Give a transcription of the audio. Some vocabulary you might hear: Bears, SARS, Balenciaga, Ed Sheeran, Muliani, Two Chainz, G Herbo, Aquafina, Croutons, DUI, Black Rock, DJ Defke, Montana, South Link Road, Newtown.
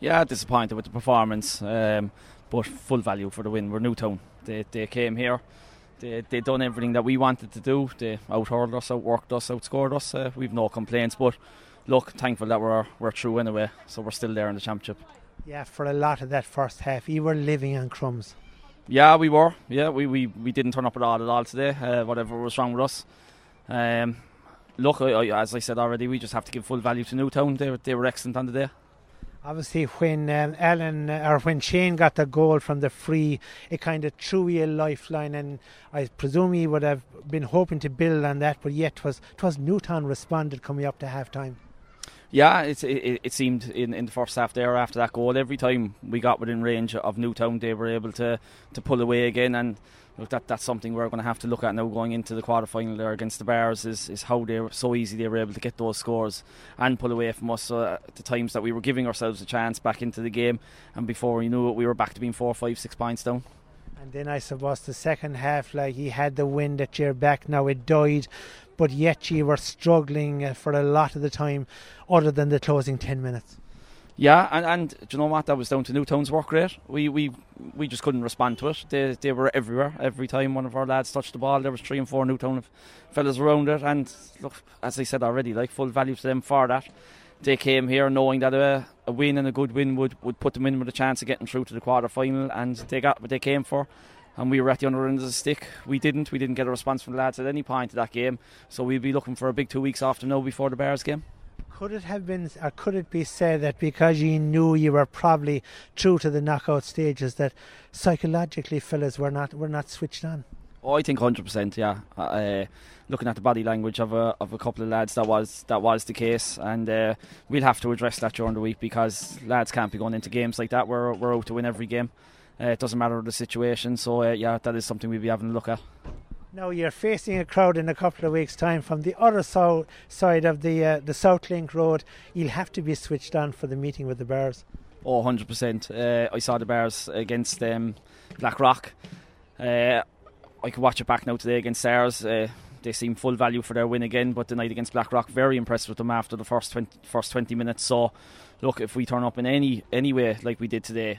Yeah, disappointed with the performance, but full value for the win. We're Newtown. They came here. They done everything that we wanted to do. They out-hurled us, out-worked us, outscored us. We've no complaints, but look, thankful that we're through anyway, so we're still there in the championship. Yeah, for a lot of that first half, you were living on crumbs. Yeah, we were. Yeah, we didn't turn up at all today. Whatever was wrong with us. Look, as I said already, we just have to give full value to Newtown. They were excellent on the day. Obviously, when when Shane got the goal from the free, it kind of threw you a lifeline, and I presume he would have been hoping to build on that. But yet, it was Newtown responded coming up to half time. Yeah, it seemed in the first half there after that goal, every time we got within range of Newtown, they were able to pull away again. And look, that's something we're going to have to look at now going into the quarterfinal there against the Bears is how they were so easy they were able to get those scores and pull away from us. So at the times that we were giving ourselves a chance back into the game, and before we knew it, we were back to being 4, 5, 6 points down. And then I suppose the second half, like, he had the wind at your back, now it died, but yet you were struggling for a lot of the time other than the closing 10 minutes. Yeah, and do you know what? That was down to Newtown's work rate. We just couldn't respond to it. They were everywhere. Every time one of our lads touched the ball, there was 3 and 4 Newtown fellas around it. And look, as I said already, like, full value to them for that. They came here knowing that a win and a good win would put them in with a chance of getting through to the quarter-final, and they got what they came for, and we were at the other end of the stick. We didn't get a response from the lads at any point of that game, so we'll be looking for a big 2 weeks after now before the Bears game. Could it have been, or could it be said that because you knew you were probably through to the knockout stages, that psychologically fellas were not switched on? Oh, I think 100%, yeah. Looking at the body language of a couple of lads, that was the case, and we'll have to address that during the week, because lads can't be going into games like that. We're out to win every game. It doesn't matter the situation. So yeah, that is something we'll be having a look at. Now you're facing a crowd in a couple of weeks' time from the other side of the South Link Road. You'll have to be switched on for the meeting with the Bears. Oh, 100%. I saw the Bears against Black Rock. I could watch it back now today against SARS. They seem full value for their win again, but the night against Black Rock, very impressed with them after the first 20 minutes. So, look, if we turn up in any way like we did today,